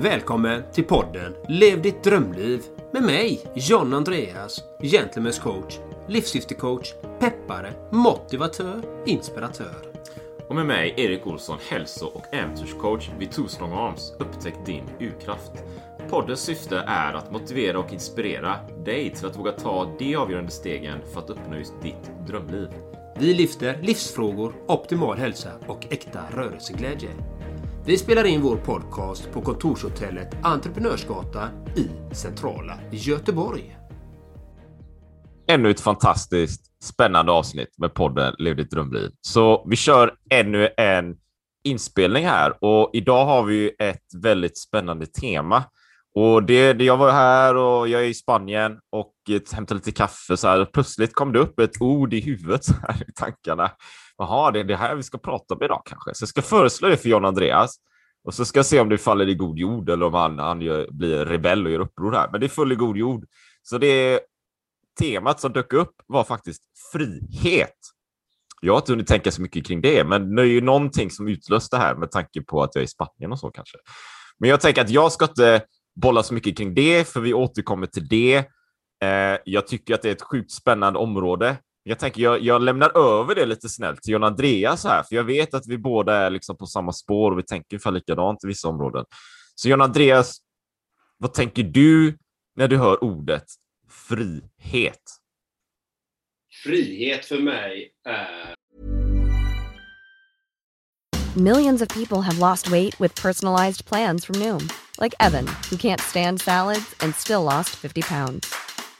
Välkommen till podden Lev ditt drömliv med mig, Jon Andreas, Gentleman's coach, livssyftecoach, peppare, motivatör, inspiratör. Och med mig, Erik Olsson, hälso- och äventyrscoach vid 2strongarms, upptäck din urkraft. Poddens syfte är att motivera och inspirera dig till att våga ta de avgörande stegen för att uppnå just ditt drömliv. Vi lyfter livsfrågor, optimal hälsa och äkta rörelseglädje. Vi spelar in vår podcast på Kontorshotellet Entreprenörsgatan i centrala Göteborg. Ännu ett fantastiskt spännande avsnitt med podden Lev ditt Drömliv. Så vi kör ännu en inspelning här och idag har vi ett väldigt spännande tema. Och det jag var här och jag är i Spanien och hämtade lite kaffe så här. Plötsligt kom det upp ett ord i huvudet så här i tankarna. Jaha, det är det här vi ska prata om idag kanske. Så jag ska föreslå det för Jon Andreas. Och så ska jag se om det faller i god jord eller om han blir rebell och gör uppror här. Men det föll i god jord. Så det temat som dök upp var faktiskt frihet. Jag har inte hunnit tänka så mycket kring det. Men det är ju någonting som utlöste här med tanke på att jag är i Spanien och så kanske. Men jag tänker att jag ska inte bolla så mycket kring det, för vi återkommer till det. Jag tycker att det är ett sjukt spännande område. Jag tänker, jag lämnar över det lite snällt till Jon Andreas här, för jag vet att vi båda är liksom på samma spår och vi tänker ungefär likadant i vissa områden. Så Jon Andreas, vad tänker du när du hör ordet frihet? Frihet för mig är... Millions of people have lost weight with personalized plans from Noom. Like Evan, who can't stand salads and still lost 50 pounds.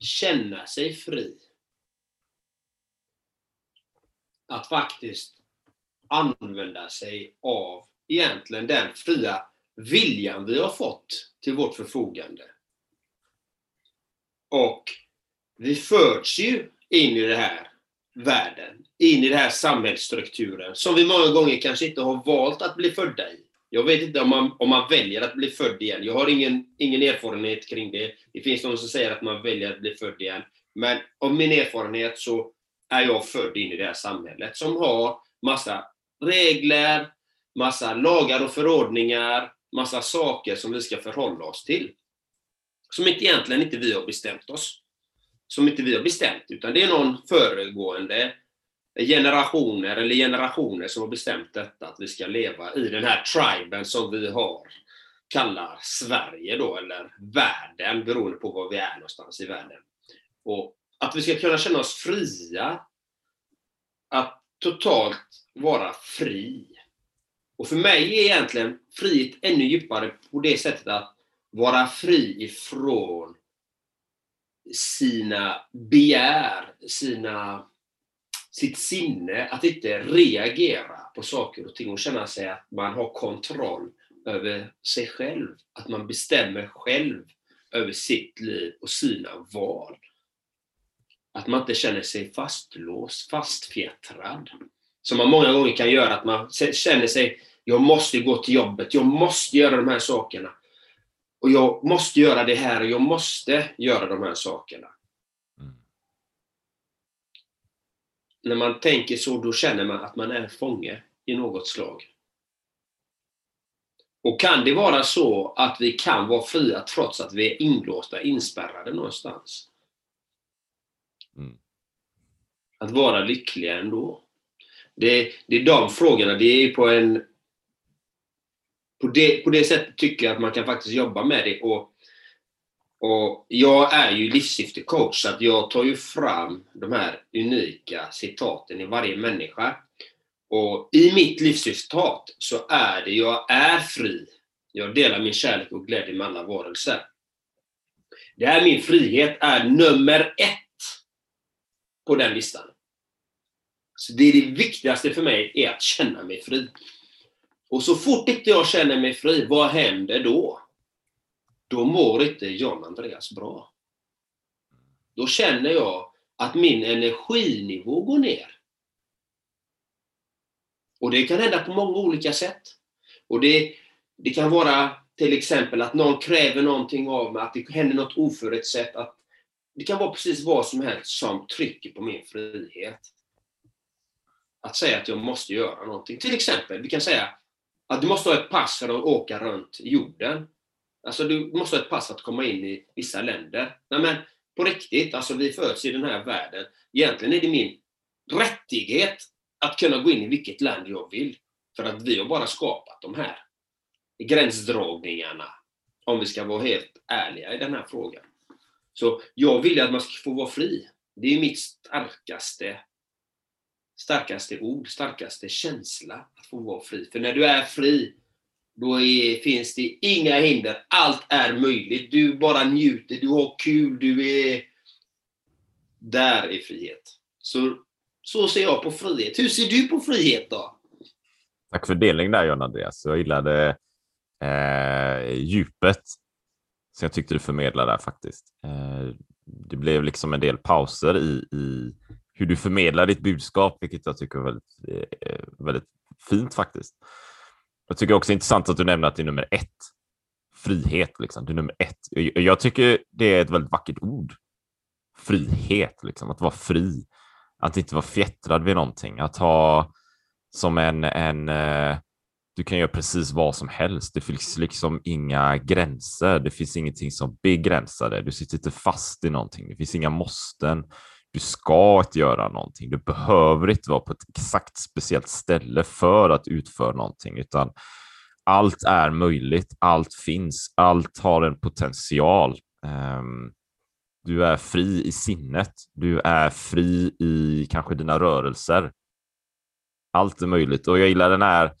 Känna sig fri. Att faktiskt använda sig av egentligen den fria viljan vi har fått till vårt förfogande. Och vi föds ju in i den här världen, in i den här samhällsstrukturen som vi många gånger kanske inte har valt att bli födda i. Jag vet inte om man väljer att bli född igen. Jag har ingen erfarenhet kring det. Det finns någon som säger att man väljer att bli född igen. Men av min erfarenhet så är jag född in i det här samhället som har massa regler, massa lagar och förordningar, massa saker som vi ska förhålla oss till. Som egentligen inte vi har bestämt oss. Som inte vi har bestämt, utan det är någon föregående generationer som har bestämt detta, att vi ska leva i den här triben som vi har, kallar Sverige då, eller världen, beroende på var vi är någonstans i världen. Och att vi ska kunna känna oss fria, att totalt vara fri. Och för mig är egentligen frihet ännu djupare på det sättet att vara fri ifrån sina begär, sitt sinne, att inte reagera på saker och ting och känna sig att man har kontroll över sig själv, att man bestämmer själv över sitt liv och sina val. Att man inte känner sig fastlåst, fastfjättrad. Som man många gånger kan göra, att man känner sig, jag måste gå till jobbet, jag måste göra de här sakerna. Och jag måste göra det här och jag måste göra de här sakerna. Mm. När man tänker så, då känner man att man är fånge i något slag. Och kan det vara så att vi kan vara fria trots att vi är inlåsta, inspärrade någonstans? Mm. Att vara lyckliga ändå. Det är de frågorna, det är på en... På det sättet tycker jag att man kan faktiskt jobba med det. Och jag är ju livssyftecoach, så att jag tar ju fram de här unika citaten i varje människa. Och i mitt livssyftetat så är det, jag är fri. Jag delar min kärlek och glädje med alla varelser. Det här, min frihet, är nummer 1 på den listan. Så det viktigaste för mig är att känna mig fri. Och så fort inte jag känner mig fri, vad händer då? Då mår inte Jon Andreas bra. Då känner jag att min energinivå går ner. Och det kan hända på många olika sätt. Och det kan vara till exempel att någon kräver någonting av mig, att det händer något oförutsett. Att det kan vara precis vad som helst som trycker på min frihet. Att säga att jag måste göra någonting. Till exempel, vi kan säga att du måste ha ett pass för att åka runt jorden. Alltså du måste ha ett pass för att komma in i vissa länder. Nej, men på riktigt, alltså vi föds i den här världen. Egentligen är det min rättighet att kunna gå in i vilket land jag vill. För att vi har bara skapat de här gränsdragningarna. Om vi ska vara helt ärliga i den här frågan. Så jag vill att man ska få vara fri. Det är mitt starkaste ord, starkaste känsla, att få vara fri. För när du är fri, då finns det inga hinder. Allt är möjligt. Du bara njuter, du har kul, du är där i frihet. Så ser jag på frihet. Hur ser du på frihet då? Tack för delning där, Jon Andreas. Jag gillade djupet som jag tyckte du förmedlade där faktiskt. Det blev liksom en del pauser i hur du förmedlar ditt budskap, vilket jag tycker är väldigt fint faktiskt. Jag tycker också det är intressant att du nämner att det är nummer 1. Frihet, liksom. Det är nummer 1. Jag tycker det är ett väldigt vackert ord. Frihet, liksom. Att vara fri. Att inte vara fjättrad vid någonting. Att ha som en du kan göra precis vad som helst. Det finns liksom inga gränser. Det finns ingenting som begränsar dig. Du sitter inte fast i någonting. Det finns inga måsten. Du ska inte göra någonting. Du behöver inte vara på ett exakt speciellt ställe för att utföra någonting, utan allt är möjligt, allt finns, allt har en potential. Du är fri i sinnet, du är fri i kanske dina rörelser. Allt är möjligt. Och jag gillar den här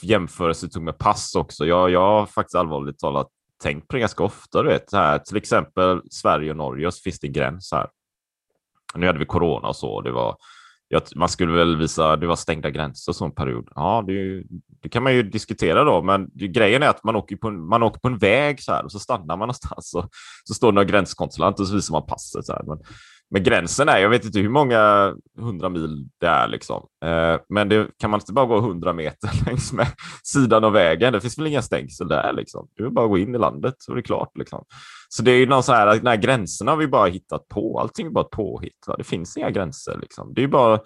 jämförelsen du tog med pass också. Jag har faktiskt allvarligt talat tänkt på det ganska ofta, du vet. Här, till exempel Sverige och Norge, så finns det en gräns här. Nu hade vi corona och så. Det var, man skulle väl visa, det var stängda gränser som period. Ja, det kan man ju diskutera då. Men grejen är att man åker på en väg så här, och så stannar man någonstans. Och så står det några gränskontrollant och så visar man passet. Så här. Men gränsen är, jag vet inte hur många 100 mil det är liksom. Men det kan man inte bara gå 100 meter längs med sidan av vägen. Det finns väl inga stängsel där liksom. Du vill bara gå in i landet så är det klart liksom. Så det är ju någon så här, att den här gränserna har vi bara hittat på. Allting är bara ett påhitt. Va? Det finns inga gränser liksom. Det är bara,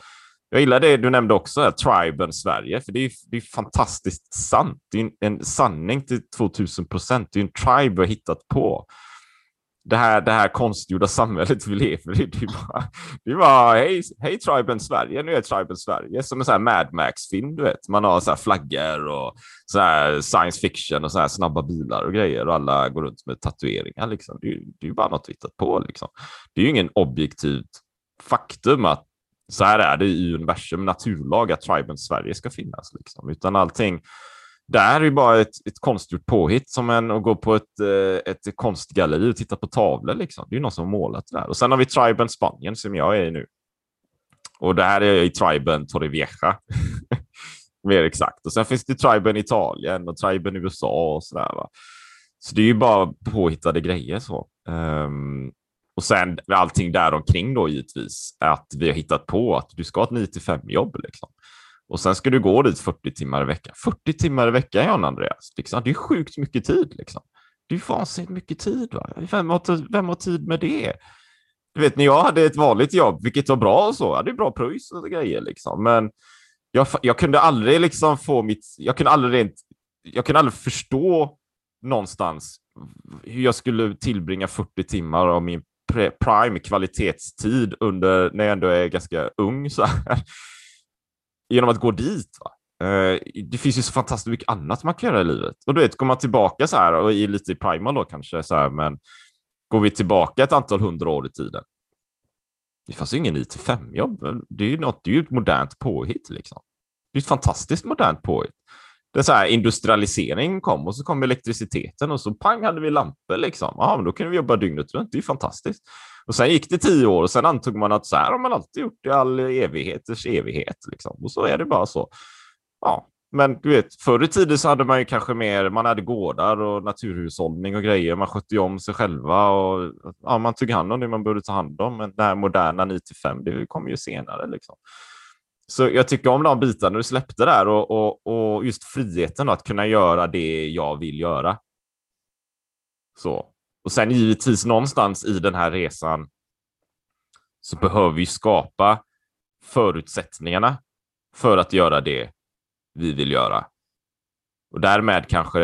jag gillar det du nämnde också, här, triben Sverige. För det är fantastiskt sant. Det är en sanning till 2000%. Det är en tribe vi har hittat på. Det här konstgjorda samhället vi lever i, det var hej triben Sverige, nu är triben Sverige som en sån här Mad Max-film, du vet. Man har så här flaggor och så här science fiction och så här snabba bilar och grejer och alla går runt med tatueringar liksom. Det är ju bara något vi hittat på liksom. Det är ju ingen objektivt faktum att så här är det i universum, naturlag, att triben Sverige ska finnas liksom, utan allting. Det här är ju bara ett konstgjort påhitt, som att gå på ett konstgalleri och titta på tavlor. Liksom. Det är ju någon som har målat det där. Och sen har vi triben Spanien som jag är i nu. Och det här är i triben Torre Vieja. Mer exakt. Och sen finns det triben Italien och triben USA och sådär. Va? Så det är ju bara påhittade grejer. Så. Och sen allting där omkring då givetvis. Att vi har hittat på att du ska ha ett 9-5-jobb liksom. Och sen ska du gå dit 40 timmar i veckan. 40 timmar i veckan, Jon Andreas. Liksom, det är sjukt mycket tid. Liksom. Det är ju fansinnigt mycket tid, va? Vem har tid med det? Du vet, när jag hade ett vanligt jobb, vilket var bra och så, jag hade bra pröjs och grejer liksom, men jag kunde aldrig liksom få mitt, jag kunde aldrig förstå någonstans hur jag skulle tillbringa 40 timmar av min prime kvalitetstid under, när jag ändå är ganska ung så här, genom att gå dit, va? Det finns ju så fantastiskt mycket annat man kan göra i livet. Och du vet, går man tillbaka så här, och är lite i primal då kanske så här, men går vi tillbaka ett antal 100 år i tiden, det fanns ju ingen 9-5-jobb. Det är ju något, det är ju ett modernt påhitt liksom. Det är ett fantastiskt modernt påhitt. Det så här, industrialisering kom och så kom elektriciteten och så pang hade vi lampor liksom. Ja, men då kunde vi jobba dygnet runt. Det är ju fantastiskt. Och sen gick det 10 år och sen antog man att så här har man alltid gjort i all evigheters evighet liksom. Och så är det bara så. Ja, men du vet, förr i tiden så hade man ju kanske mer, man hade gårdar och naturhushållning och grejer, man skötte ju om sig själva och ja, man tog hand om det man borde ta hand om, men det här moderna 9-5, det kom ju senare liksom. Så jag tycker om de bitarna du släppte där och just friheten då, att kunna göra det jag vill göra. Så. Och sen givetvis någonstans i den här resan så behöver vi skapa förutsättningarna för att göra det vi vill göra. Och därmed kanske,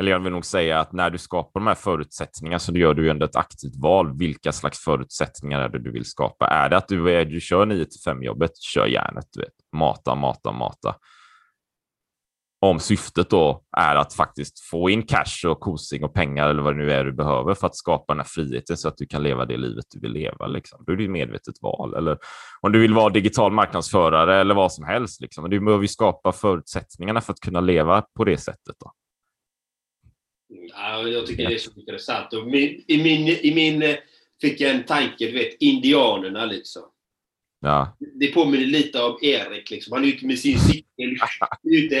eller jag vill nog säga att när du skapar de här förutsättningarna så gör du ju ändå ett aktivt val. Vilka slags förutsättningar är det du vill skapa? Är det att du kör 9-5-jobbet, kör hjärnet, du vet. Mata. Om syftet då är att faktiskt få in cash och kosing och pengar eller vad det nu är du behöver för att skapa den här friheten så att du kan leva det livet du vill leva. Liksom. Då är det ju medvetet val. Eller om du vill vara digital marknadsförare eller vad som helst. Liksom. Men du behöver ju skapa förutsättningarna för att kunna leva på det sättet. Då. Ja, jag tycker det är så intressant. Och i min fick jag en tanke, du vet, indianerna liksom. Ja. Det påminner lite om Erik liksom. Han är ute med sin cykel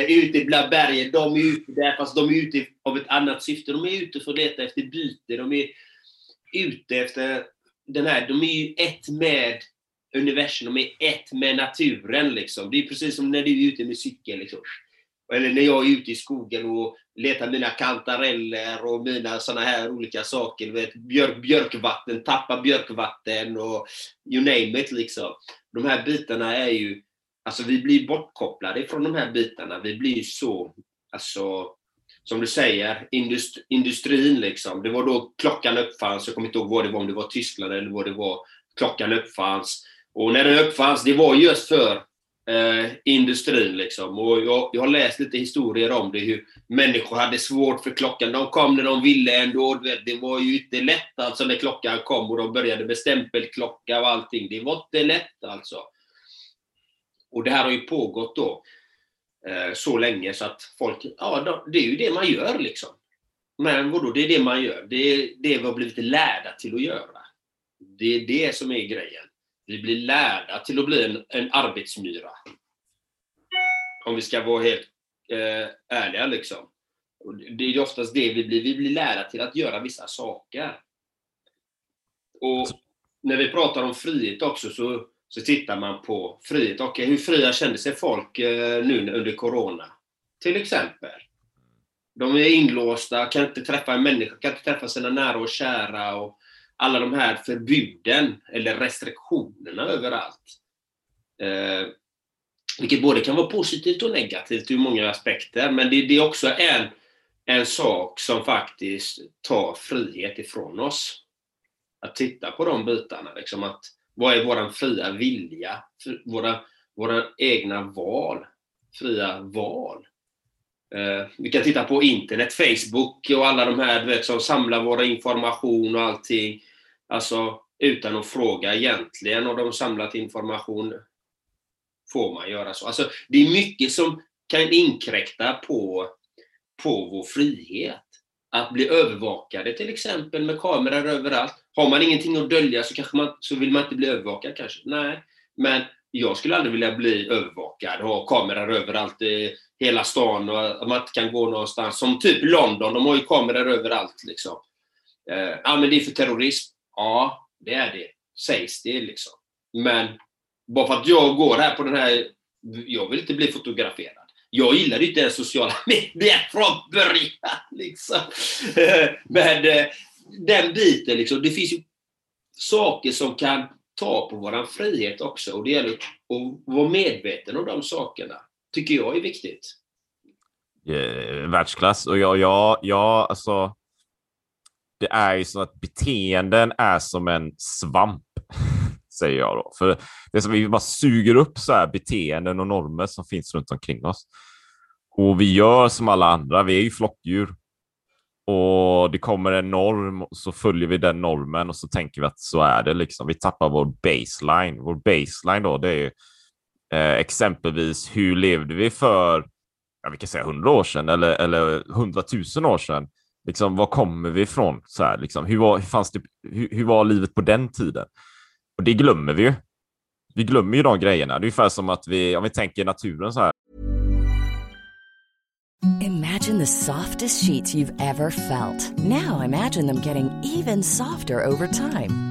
ute bland bergen. De är ute där, fast de är ute av ett annat syfte. De är ute för att leta efter byte. De är ute efter den här, de är ju ett med universum. De är ett med naturen liksom. Det är precis som när du är ute med cykel liksom. Eller när jag är ute i skogen och letar mina kantareller och mina sådana här olika saker. Du vet, björkvatten, tappa björkvatten och you name it liksom. De här bitarna är ju, alltså vi blir bortkopplade från de här bitarna. Vi blir så, alltså som du säger, industrin liksom. Det var då klockan uppfanns, jag kommer inte ihåg vad det var, om det var Tyskland eller vad det var, klockan uppfanns. Och när den uppfanns, det var just för industrin liksom, och jag har läst lite historier om det, hur människor hade svårt för klockan, de kom när de ville ändå, det var ju inte lätt alltså när klockan kom och de började med stämpelklocka och allting, det var inte lätt alltså, och det här har ju pågått då så länge så att folk, ja det är ju det man gör liksom, men vadå, det är det man gör, det är vad vi har blivit lärda till att göra, det är det som är grejen. Vi blir lärda till att bli en arbetsmyra. Om vi ska vara helt ärliga liksom. Det är oftast det vi blir lärda till att göra vissa saker. Och när vi pratar om frihet också så tittar man på frihet. Okej, hur fria kände sig folk nu under corona? Till exempel. De är inlåsta, kan inte träffa en människa, kan inte träffa sina nära och kära och alla de här förbuden eller restriktionerna överallt. Vilket både kan vara positivt och negativt ur många aspekter. Men det är också en sak som faktiskt tar frihet ifrån oss. Att titta på de bitarna. Liksom att, vad är vår fria vilja? Våra egna val. Fria val. Vi kan titta på internet, Facebook och alla de här, du vet, som samlar våra information och allting. Alltså utan att fråga egentligen, och de samlat information, får man göra så. Alltså det är mycket som kan inkräkta på vår frihet. Att bli övervakade till exempel med kameror överallt. Har man ingenting att dölja så kanske så vill man inte bli övervakad kanske. Nej, men jag skulle aldrig vilja bli övervakad, ha kameror överallt i hela stan och att man inte kan gå någonstans. Som typ London, de har ju kameror överallt liksom. Men det är för terrorism. Ja, det är det. Sägs det liksom. Men bara för att jag går här på den här, jag vill inte bli fotograferad. Jag gillade inte ens sociala medier från början. Liksom. Men den biten, liksom, det finns ju saker som kan ta på våran frihet också. Och det gäller att vara medveten om de sakerna. Tycker jag är viktigt. Världsklass. Och ja, alltså... Det är ju så att beteenden är som en svamp, säger jag då. För det är som vi bara suger upp så här beteenden och normer som finns runt omkring oss. Och vi gör som alla andra, vi är ju flockdjur. Och det kommer en norm och så följer vi den normen och så tänker vi att så är det liksom. Vi tappar vår baseline. Vår baseline då, det är ju exempelvis hur levde vi för, ja, vi kan säga 100 år sedan eller 100 000 år sedan. Liksom, var kommer vi ifrån? Så här, liksom, hur var livet på den tiden? Och det glömmer vi ju. Vi glömmer ju de grejerna. Det är ungefär som att om vi tänker naturen så här. Imagine the softest sheets you've ever felt. Now imagine them getting even softer over time.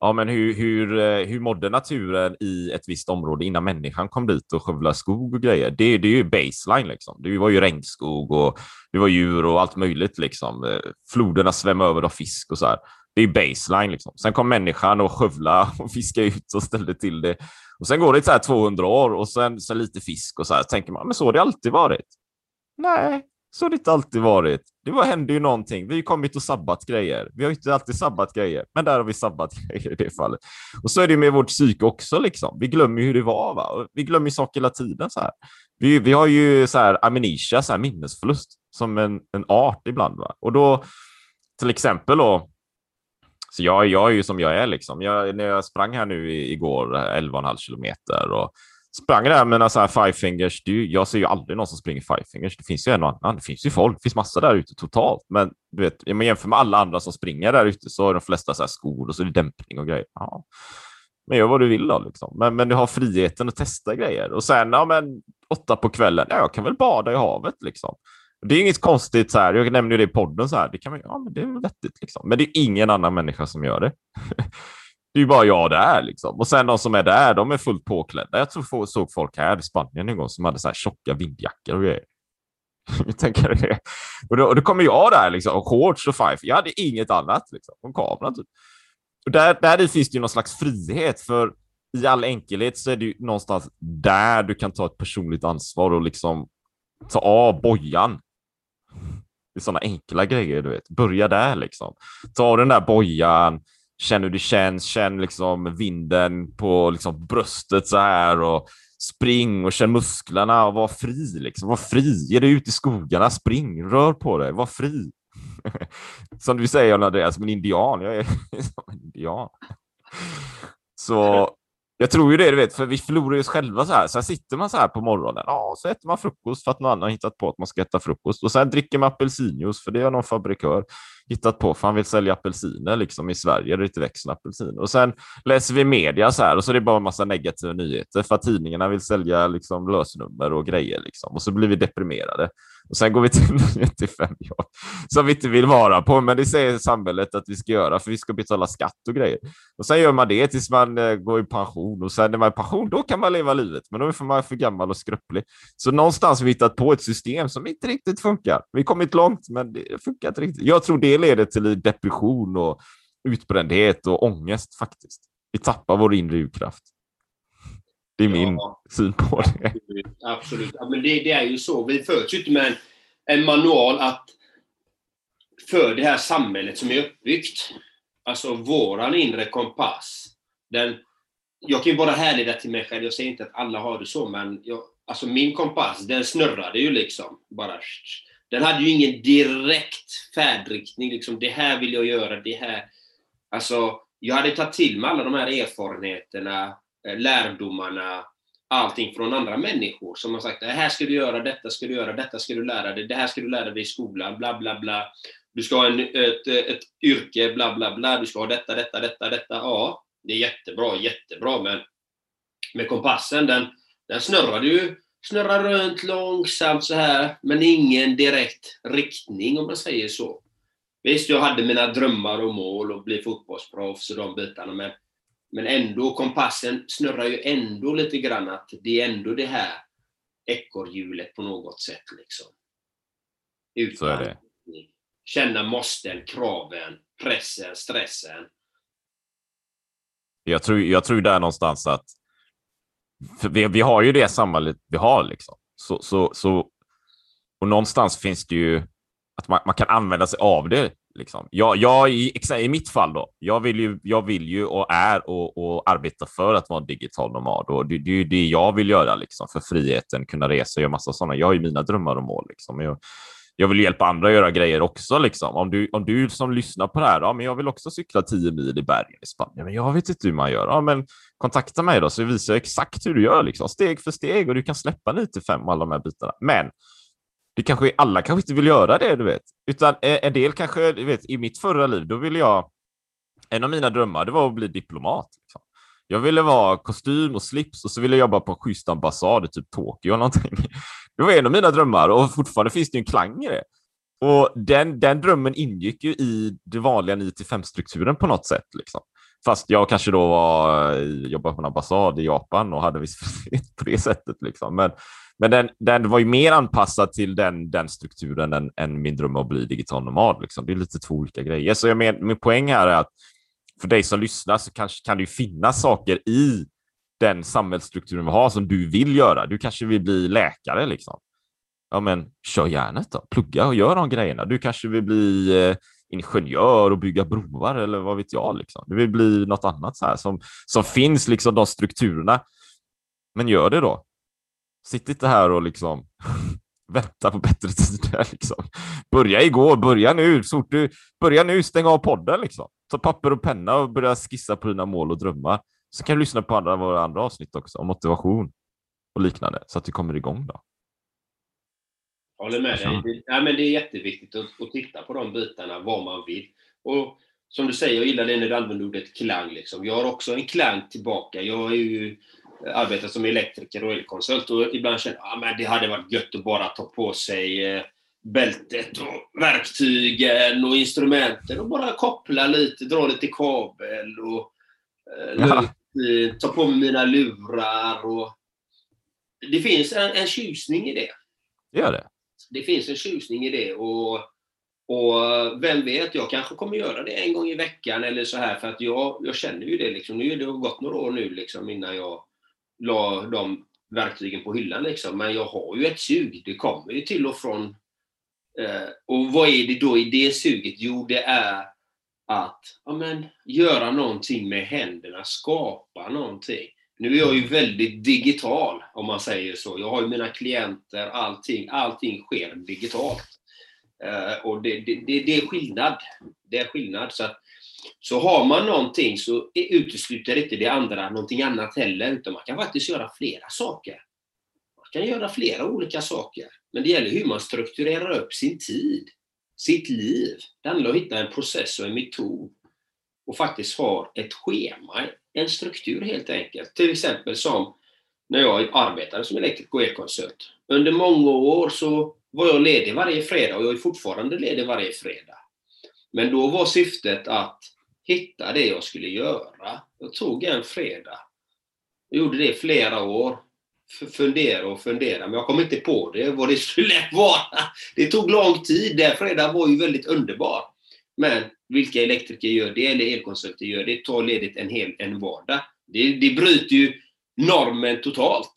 Ja, men hur mådde naturen i ett visst område innan människan kom dit och skövlade skog och grejer? Det är ju baseline liksom. Det var ju regnskog och det var djur och allt möjligt liksom. Floderna svämmade över av fisk och så här. Det är baseline liksom. Sen kom människan och skövla och fiska ut och ställde till det. Och sen går det så här 200 år och sen lite fisk och så här. Så tänker man, men så har det alltid varit. Nej, så har det inte alltid varit. Hände ju någonting. Vi har kommit och sabbat grejer. Vi har ju inte alltid sabbat grejer. Men där har vi sabbat grejer i det fallet. Och så är det med vårt psyke också liksom. Vi glömmer ju hur det var, va? Vi glömmer ju saker hela tiden så här. Vi har ju så här amnesia, så här minnesförlust. Som en art ibland, va? Och då, till exempel då. Så jag är ju som jag är liksom. När jag sprang här nu igår 11,5 kilometer och sprang där med mina så här five fingers. Jag ser ju aldrig någon som springer five fingers. Det finns ju en och annan. Det finns ju folk. Det finns massa där ute totalt. Men du vet, om man jämför med alla andra som springer där ute så är de flesta så här skor och så är det dämpning och grejer. Ja. Men gör vad du vill då liksom. Men du har friheten att testa grejer. Och sen, ja men 8 på kvällen. Ja, jag kan väl bada i havet liksom. Det är inget konstigt så här, jag nämnde ju det i podden så här, det kan man, ja men det är vettigt liksom. Men det är ingen annan människa som gör det. Det är ju bara jag där liksom. Och sen de som är där, de är fullt påklädda. Jag tror såg folk här i Spanien en gång som hade så här tjocka vindjackor och grejer. Jag tänker det. Och då kommer jag där liksom, och shorts och five. Jag hade inget annat liksom, en kamera typ. Och där finns det ju någon slags frihet för i all enkelhet så är det ju någonstans där du kan ta ett personligt ansvar och liksom ta av bojan. Det är sådana enkla grejer, du vet. Börja där liksom. Ta den där bojan, känn hur det känns, känn liksom vinden på liksom bröstet så här och spring och känn musklerna och var fri liksom. Var fri, ge dig ut i skogarna, spring, rör på dig, var fri. Som du säger, Jon Andreas, som en indian. Jag är som en indian. Så jag tror ju det, du vet, för vi förlorar ju oss själva så här. Sen sitter man så här på morgonen. Ja, så äter man frukost för att någon annan har hittat på att man ska äta frukost. Och sen dricker man apelsinjuice för det har någon fabrikör hittat på. För han vill sälja apelsiner liksom i Sverige. Det är inte växande apelsin. Och sen läser vi media så här. Och så är det bara en massa negativa nyheter. För att tidningarna vill sälja liksom lösnummer och grejer liksom. Och så blir vi deprimerade. Och sen går vi till 5 jobb som vi inte vill vara på. Men det säger samhället att vi ska göra, för vi ska betala skatt och grejer. Och sen gör man det tills man går i pension. Och sen när man är i pension, då kan man leva livet. Men då är man för gammal och skröplig. Så någonstans har vi hittat på ett system som inte riktigt funkar. Vi har kommit långt, men det funkar inte riktigt. Jag tror det leder till depression och utbrändhet och ångest faktiskt. Vi tappar vår inre urkraft. Det är min syn på det. Absolut, absolut. Ja, men det är ju så. Vi föds ju inte med en manual att för det här samhället som är uppbyggt. Alltså våran inre kompass. Jag kan ju bara härleda till mig själv. Jag säger inte att alla har det så, men alltså min kompass, den snurrade ju liksom. Bara, den hade ju ingen direkt färdriktning. Liksom, det här vill jag göra, det här. Alltså, jag hade tagit till mig alla de här erfarenheterna, lärdomarna, allting från andra människor som har sagt, det här ska du göra, detta ska du göra, detta ska du lära dig, det här ska du lära dig i skolan, bla bla bla, du ska ha ett yrke, bla bla bla, du ska ha detta, ja, det är jättebra, men med kompassen, den snurrar runt långsamt så här, men ingen direkt riktning, om man säger så. Visst, jag hade mina drömmar och mål och bli fotbollsproffs och de bitarna, men ändå, kompassen snurrar ju ändå lite grann att det är ändå det här ekorrhjulet på något sätt liksom. Så är det. Känna måsten, kraven, pressen, stressen. Jag tror där någonstans att vi har ju det samhället vi har liksom. Så och någonstans finns det ju att man kan använda sig av det. Liksom. I mitt fall då, jag vill ju och är och arbeta för att vara en digital nomad, och det är ju det jag vill göra liksom, för friheten, kunna resa och göra massa sådana. Jag har ju mina drömmar och mål liksom. Jag vill hjälpa andra att göra grejer också liksom. Om du som lyssnar på det här, men jag vill också cykla 10 mil i bergen i Spanien, men jag vet inte hur man gör. Men kontakta mig då, så visar jag exakt hur du gör liksom, steg för steg, och du kan släppa 9-5 alla de här bitarna. Men det kanske, alla kanske inte vill göra det, du vet. Utan en del kanske, du vet, i mitt förra liv, då ville jag, en av mina drömmar, det var att bli diplomat. Liksom. Jag ville vara kostym och slips, och så ville jag jobba på en schysst ambassad i typ Tokyo eller någonting. Det var en av mina drömmar, och fortfarande finns det ju en klang i det. Och den drömmen ingick ju i det vanliga 9-5-strukturen på något sätt, liksom. Fast jag kanske då jobbade på en ambassad i Japan och hade visst på det sättet liksom. Men den var ju mer anpassad till den strukturen än min dröm att bli digital nomad liksom. Det är lite två olika grejer. Så min poäng här är att för dig som lyssnar, så kanske kan det ju finnas saker i den samhällsstrukturen vi har som du vill göra. Du kanske vill bli läkare liksom. Ja, men kör hjärnet då. Plugga och gör de grejerna. Du kanske vill bli ingenjör och bygga broar eller vad vet jag liksom. Det vill bli något annat så här som finns liksom, de strukturerna. Men gör det då. Sitt inte här och liksom vänta på bättre tider liksom. Börja igår, börja nu. Börja nu, stäng av podden liksom. Ta papper och penna och börja skissa på dina mål och drömmar. Så kan du lyssna på våra andra avsnitt också om motivation och liknande, så att du kommer igång då. Håller med dig. Ja, men det är jätteviktigt att titta på de bitarna, vad man vill. Och som du säger, jag gillar det när du använder ordet klang liksom. Jag har också en klang tillbaka. Jag är ju arbetat som elektriker och elkonsult, och ibland känner jag att det hade varit gött att bara ta på sig bältet och verktygen och instrumenten och bara koppla lite, dra lite kabel och ta på mig mina lurar. Och det finns en tjusning i det. Gör det. Det finns en tjusning i det, och vem vet, jag kanske kommer göra det en gång i veckan eller så här, för att jag känner ju det liksom. Nu är det gått några år nu liksom, innan jag la de verktygen på hyllan liksom, men jag har ju ett sug, det kommer ju till och från, och vad är det då i det suget? Jo, det är att göra någonting med händerna, skapa någonting. Nu är jag ju väldigt digital, om man säger så. Jag har ju mina klienter, allting sker digitalt. Och det är skillnad. Det är skillnad. Så har man någonting, så utesluter inte det andra någonting annat heller. Utan man kan faktiskt göra flera saker. Man kan göra flera olika saker. Men det gäller hur man strukturerar upp sin tid, sitt liv. Det handlar om att hitta en process och en metod. Och faktiskt ha ett schema, en struktur helt enkelt. Till exempel som när jag arbetade som elektriker och elkonsult. Under många år så var jag ledig varje fredag, och jag är fortfarande ledig varje fredag. Men då var syftet att hitta det jag skulle göra. Jag tog en fredag. Jag gjorde det flera år. Fundera. Men jag kom inte på det, vad det skulle vara. Det tog lång tid. Den fredag var ju väldigt underbar. Men vilka elektriker gör det, eller elkonsulter gör det, tar ledigt en vardag. Det bryter ju normen totalt.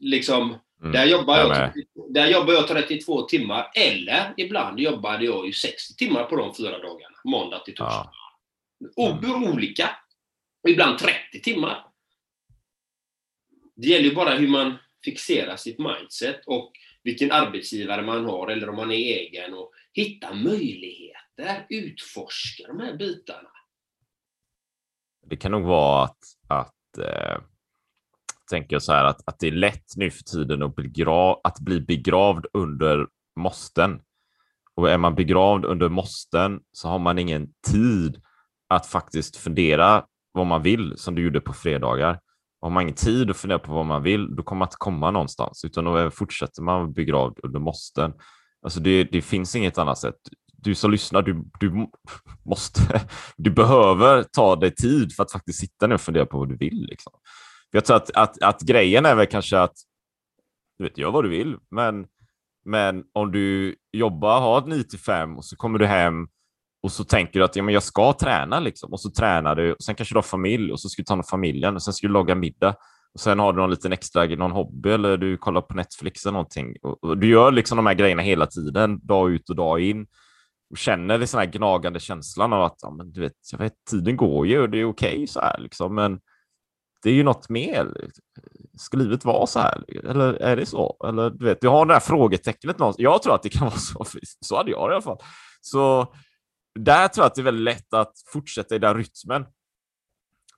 Liksom, där jobbar jag 32 timmar, eller ibland jobbade jag ju 60 timmar på de 4 dagarna, måndag till torsdag. Ja. Olika. Ibland 30 timmar. Det gäller ju bara hur man fixerar sitt mindset och vilken arbetsgivare man har, eller om man är egen, och hitta möjligheter, utforska de här bitarna. Det kan nog vara att tänker jag så här, att det är lätt nu för tiden att bli begravd under måsten. Och är man begravd under måsten så har man ingen tid att faktiskt fundera vad man vill, som du gjorde på fredagar. Om man ingen tid att fundera på vad man vill, då kommer man inte komma någonstans, utan då fortsätter man begravd under måsten. Alltså det finns inget annat sätt. Du som lyssnar, du behöver ta dig tid för att faktiskt sitta ner och fundera på vad du vill, liksom. Jag tror att grejen är väl kanske att du vet, gör vad du vill, men om du jobbar, har ett 9-5 och så kommer du hem och så tänker du att ja, men jag ska träna, liksom, och så tränar du, och sen kanske du har familj och så ska du ta hand om familjen, och sen ska du laga middag, och sen har du någon liten extra, någon hobby, eller du kollar på Netflix eller någonting, och du gör liksom de här grejerna hela tiden, dag ut och dag in, och känner det sån här gnagande känslan av att ja, men du vet, jag vet, tiden går ju och det är okej så här, liksom, men det är ju något mer. Ska livet vara så här? Eller är det så? Eller du vet, jag har det här frågetecknet någonstans. Jag tror att det kan vara så. Så hade jag i alla fall. Så där tror jag att det är väldigt lätt att fortsätta i den rytmen.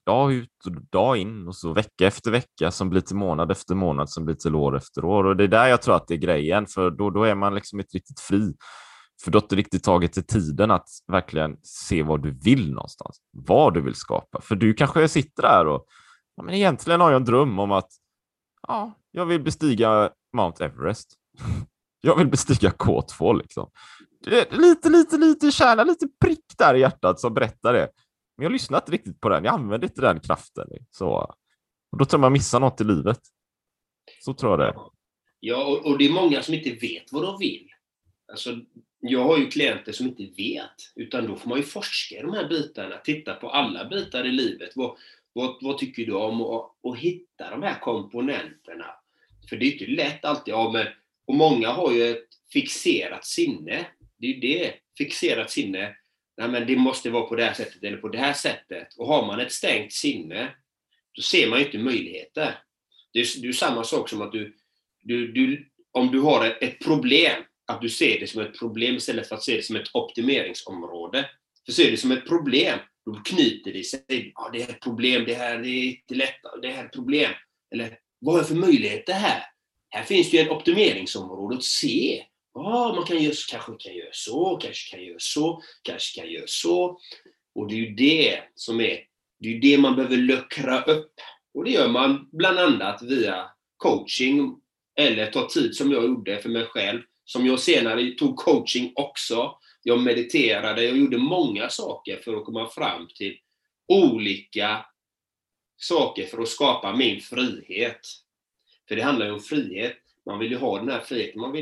Dag ut och dag in. Och så vecka efter vecka som blir till månad efter månad. Som blir till år efter år. Och det är där jag tror att det är grejen. För då är man liksom inte riktigt fri. För då har du riktigt tagit till tiden att verkligen se vad du vill någonstans. Vad du vill skapa. För du kanske sitter där och ja, men egentligen har jag en dröm om att ja, jag vill bestiga Mount Everest. Jag vill bestiga K2, liksom. Det är lite kärna, lite prick där i hjärtat som berättar det. Men jag lyssnar inte riktigt på den. Jag använder inte den kraften. Så, och då tror man missar något i livet. Så tror jag det. Ja, och det är många som inte vet vad de vill. Alltså, jag har ju klienter som inte vet. Utan då får man ju forska i de här bitarna. Titta på alla bitar i livet. Vad tycker du om att hitta de här komponenterna? För det är inte lätt alltid. Ja, men, och många har ju ett fixerat sinne. Det är ju det. Fixerat sinne. Nej, men det måste vara på det här sättet eller på det här sättet. Och har man ett stängt sinne så ser man ju inte möjligheter. Det är samma sak som att du om du har ett problem, att du ser det som ett problem istället för att se det som ett optimeringsområde. För ser det som ett problem, då knyter det sig. Ja, det här är ett problem, det här är inte lätt, det här är ett problem. Eller, vad är det för möjligheter här? Här finns det ju ett optimeringsområde att se. Ja, man kan kanske kan göra så. Och det är ju det som är det man behöver luckra upp. Och det gör man bland annat via coaching, eller ta tid som jag gjorde för mig själv. Som jag senare tog coaching också. Jag mediterade, jag gjorde många saker för att komma fram till olika saker för att skapa min frihet. För det handlar ju om frihet. Man vill ju ha den här friheten. Man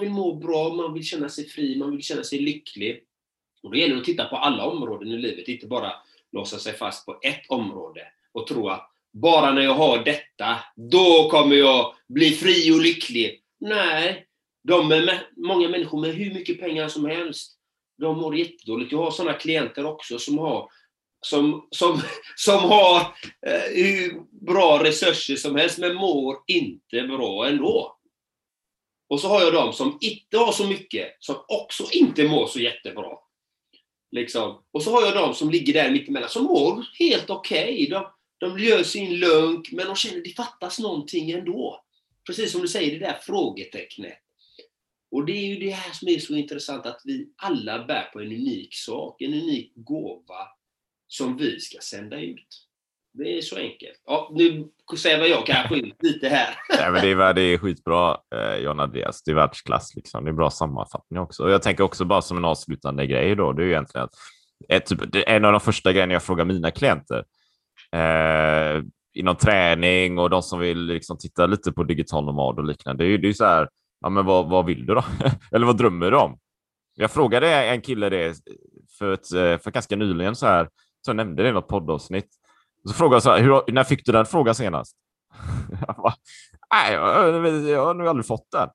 vill må bra, man vill känna sig fri, man vill känna sig lycklig. Och det gäller att titta på alla områden i livet. Inte bara låsa sig fast på ett område och tro att bara när jag har detta, då kommer jag bli fri och lycklig. Nej, många människor med hur mycket pengar som helst, de mår jättedåligt. Jag har sådana klienter också som har hur bra resurser som helst, men mår inte bra ändå. Och så har jag dem som inte har så mycket, som också inte mår så jättebra. Liksom. Och så har jag dem som ligger där mittemellan, som mår helt okej. De gör sin lunk, men de känner att det fattas någonting ändå. Precis som du säger, det där frågetecknet. Och det är ju det här som är så intressant, att vi alla bär på en unik sak, en unik gåva som vi ska sända ut. Det är så enkelt. Ja, nu säger jag kanske lite här. Nej, men det är skitbra, Jon Andreas. Det är världsklass liksom. Det är bra sammanfattning också. Och jag tänker också bara som en avslutande grej då. Det är ju egentligen att en av de första grejerna jag frågar mina klienter inom träning och de som vill liksom titta lite på digital nomad och liknande. Det är ju så här, ja, men vad vill du då? Eller vad drömmer du om? Jag frågade en kille det för ganska nyligen så här. Så jag nämnde det i något poddavsnitt. Så frågade jag så här, när fick du den frågan senast? Nej, jag har nog aldrig fått den.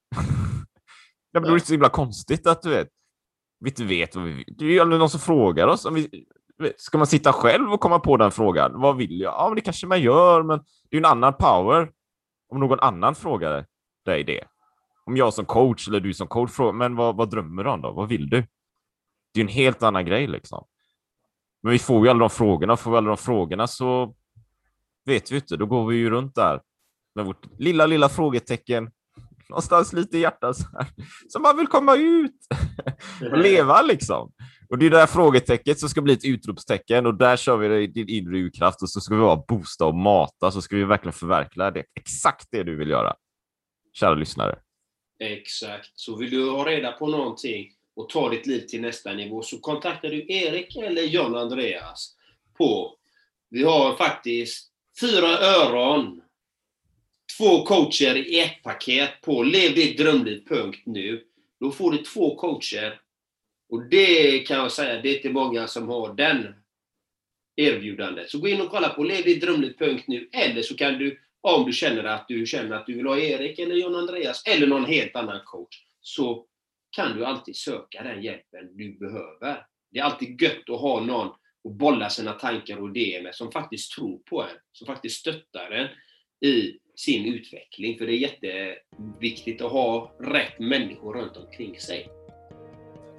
Det blir så himla konstigt att vi inte vet vad vi vill. Det är ju aldrig någon som frågar oss. Ska man sitta själv och komma på den frågan? Vad vill jag? Ja, men det kanske man gör, men det är ju en annan power om någon annan frågar dig det. Om jag som coach eller du som coach frågar, men vad drömmer du om då? Vad vill du? Det är ju en helt annan grej liksom. Men vi får ju alla de frågorna, så vet vi inte. Då går vi ju runt där med vårt lilla frågetecken någonstans lite i hjärtat så här. Så man vill komma ut och leva liksom. Och det är det där frågetecket som ska bli ett utropstecken och där kör vi det i din inre urkraft och så ska vi vara boosta och mata så ska vi verkligen förverkliga det. Exakt det du vill göra, kära lyssnare. Exakt. Så vill du ha reda på någonting och ta ditt liv till nästa nivå så kontaktar du Erik eller Jon Andreas på. Vi har faktiskt 4 öron, 2 coacher i ett paket på levdittdrömliv.nu. Då får du 2 coacher och det kan jag säga, det är inte många som har den erbjudandet. Så gå in och kolla på levdittdrömliv.nu eller så kan du, om du känner att du vill ha Erik eller Jon Andreas eller någon helt annan coach, så kan du alltid söka den hjälpen du behöver. Det är alltid gött att ha någon och bolla sina tankar och idéer med som faktiskt tror på en, som faktiskt stöttar en i sin utveckling. För det är jätteviktigt att ha rätt människor runt omkring sig.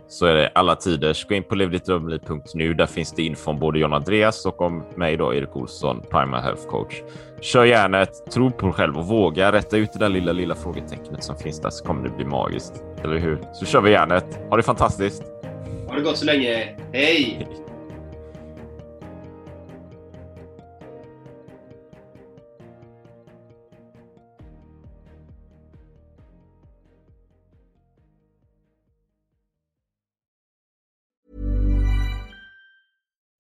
Så är det alla tider. Gå in på levdittdrömliv.nu. Där finns det info om både Jon Andreas och om mig då, Erik Olsson, Primal Health Coach. Kör gärna ett tro på dig själv och våga rätta ut det där lilla frågetecknet som finns där, så kommer det bli magiskt. Eller hur? Så kör vi gärna ett. Ha det fantastiskt. Ha det gott så länge. Hej!